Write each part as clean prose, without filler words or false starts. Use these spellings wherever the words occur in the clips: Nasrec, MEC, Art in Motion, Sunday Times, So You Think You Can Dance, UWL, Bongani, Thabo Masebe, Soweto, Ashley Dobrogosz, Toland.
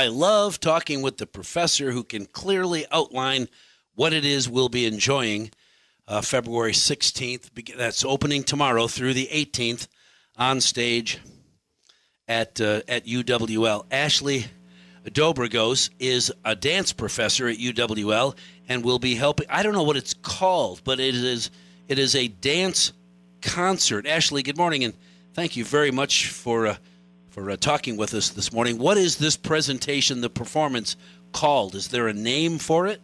I love talking with the professor who can clearly outline what it is we'll be enjoying February 16th. That's opening tomorrow through the 18th on stage at UWL. Ashley Dobrogosz is a dance professor at UWL and will be helping. I don't know what it's called, but it is a dance concert. Ashley, good morning, and thank you very much for talking with us this morning. What is this presentation, the performance, called? Is there a name for it?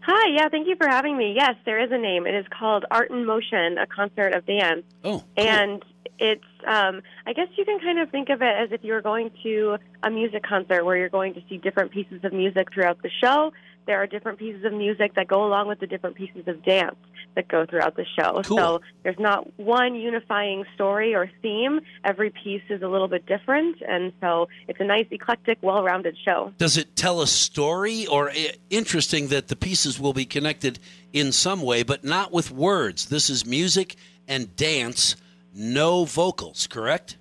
Hi, yeah, thank you for having me. Yes, there is a name. It is called Art in Motion, a concert of dance. Oh, cool. And it's, I guess you can kind of think of it as if you were going to a music concert where you're going to see different pieces of music throughout the show. There are different pieces of music that go along with the different pieces of dance that go throughout the show. Cool. So there's not one unifying story or theme. Every piece is a little bit different, and so it's a nice, eclectic, well-rounded show. Does it tell a story? Or interesting that the pieces will be connected in some way, but not with words. This is music and dance, no vocals, correct?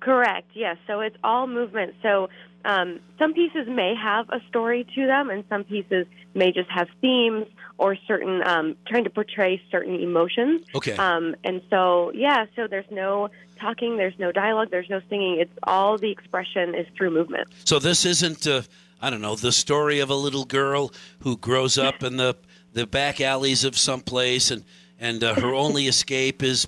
Correct, yes. So it's all movement. So some pieces may have a story to them, and some pieces may just have themes or certain trying to portray certain emotions. Okay. And so, yeah, so there's no talking, there's no dialogue, there's no singing. It's all the expression is through movement. So this isn't, I don't know, the story of a little girl who grows up in the back alleys of someplace, and her only escape is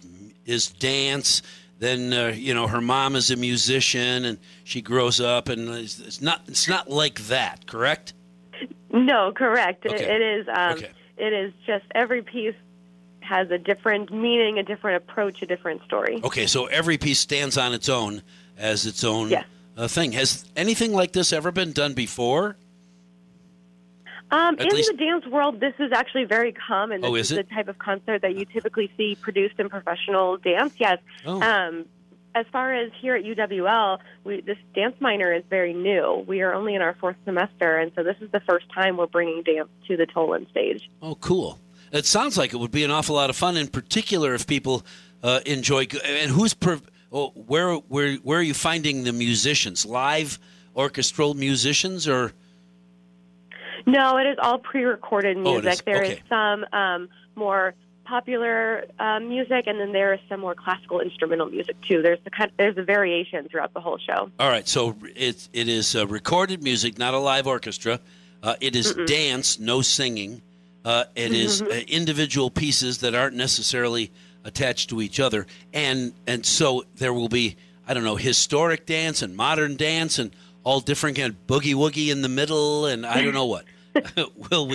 dance. Then you know, her mom is a musician, and she grows up, and it's not like that, correct? No, correct. Okay. It is. Okay. It is just every piece has a different meaning, a different approach, a different story. Okay, so every piece stands on its own as its own thing. Has anything like this ever been done before? In the dance world, this is actually very common. This is the type of concert that you typically see produced in professional dance, yes. Oh. As far as here at UWL, this dance minor is very new. We are only in our fourth semester, and so this is the first time we're bringing dance to the Toland stage. Oh, cool. It sounds like it would be an awful lot of fun, in particular if people enjoy. And where are you finding the musicians? Live orchestral musicians, or... No, it is all pre-recorded music. Oh, there is some more popular music, and then there is some more classical instrumental music too. There's a variation throughout the whole show. All right, so it is recorded music, not a live orchestra. It is dance, no singing. It is individual pieces that aren't necessarily attached to each other, and so there will be, I don't know, historic dance and modern dance and all different kind of boogie woogie in the middle, and I don't know what. Will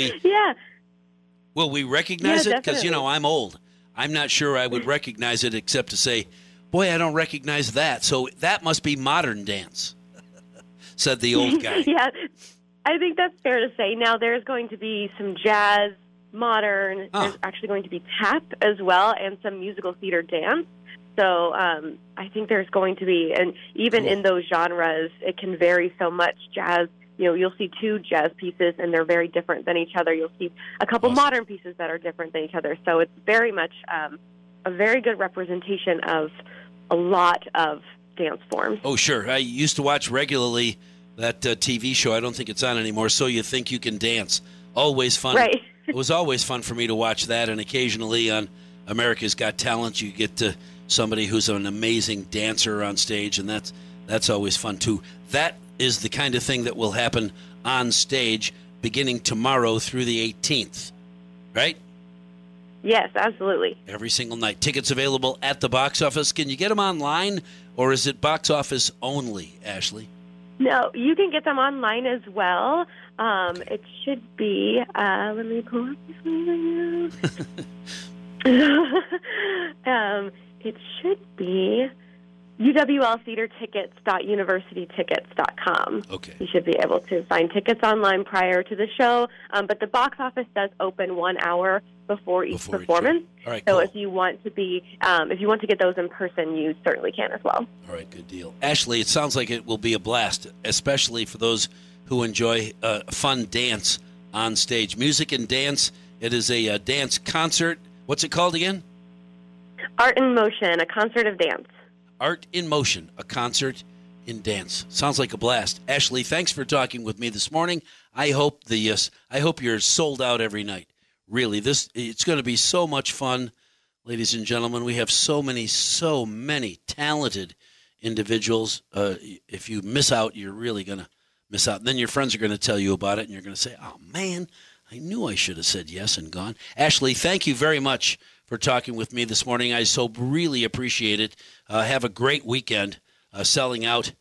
we recognize it? Because, you know, I'm old. I'm not sure I would recognize it except to say, boy, I don't recognize that. So that must be modern dance, said the old guy. Yeah, I think that's fair to say. Now, there's going to be some jazz, modern. Oh. There's actually going to be tap as well, and some musical theater dance. So I think there's going to be, and even in those genres, it can vary so much. Jazz, you know, you'll see two jazz pieces, and they're very different than each other. You'll see a couple modern pieces that are different than each other. So it's very much a very good representation of a lot of dance forms. Oh, sure. I used to watch regularly that TV show. I don't think it's on anymore. So You Think You Can Dance. Always fun. Right. It was always fun for me to watch that, and occasionally on America's Got Talent, you get to somebody who's an amazing dancer on stage, and that's always fun too. That is the kind of thing that will happen on stage beginning tomorrow through the 18th, right? Yes, absolutely. Every single night. Tickets available at the box office. Can you get them online, or is it box office only, Ashley? No, you can get them online as well. It should be, let me pull up this one right now. It should be uwltheatertickets.universitytickets.com. Okay. You should be able to find tickets online prior to the show, but the box office does open 1 hour before each performance. All right, so cool. If you want to be, if you want to get those in person, you certainly can as well. All right, good deal. Ashley, it sounds like it will be a blast, especially for those who enjoy fun dance on stage. Music and dance. It is a dance concert. What's it called again? Art in Motion, a concert of dance. Art in Motion, a concert in dance. Sounds like a blast. Ashley, thanks for talking with me this morning. I hope you're sold out every night. Really, it's going to be so much fun. Ladies and gentlemen, we have so many talented individuals. If you miss out, you're really going to miss out. And then your friends are going to tell you about it, and you're going to say, oh, man, I knew I should have said yes and gone. Ashley, thank you very much for talking with me this morning. I so really appreciate it. Have a great weekend selling out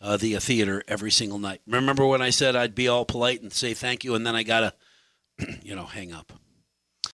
the theater every single night. Remember when I said I'd be all polite and say thank you, and then I got to, hang up.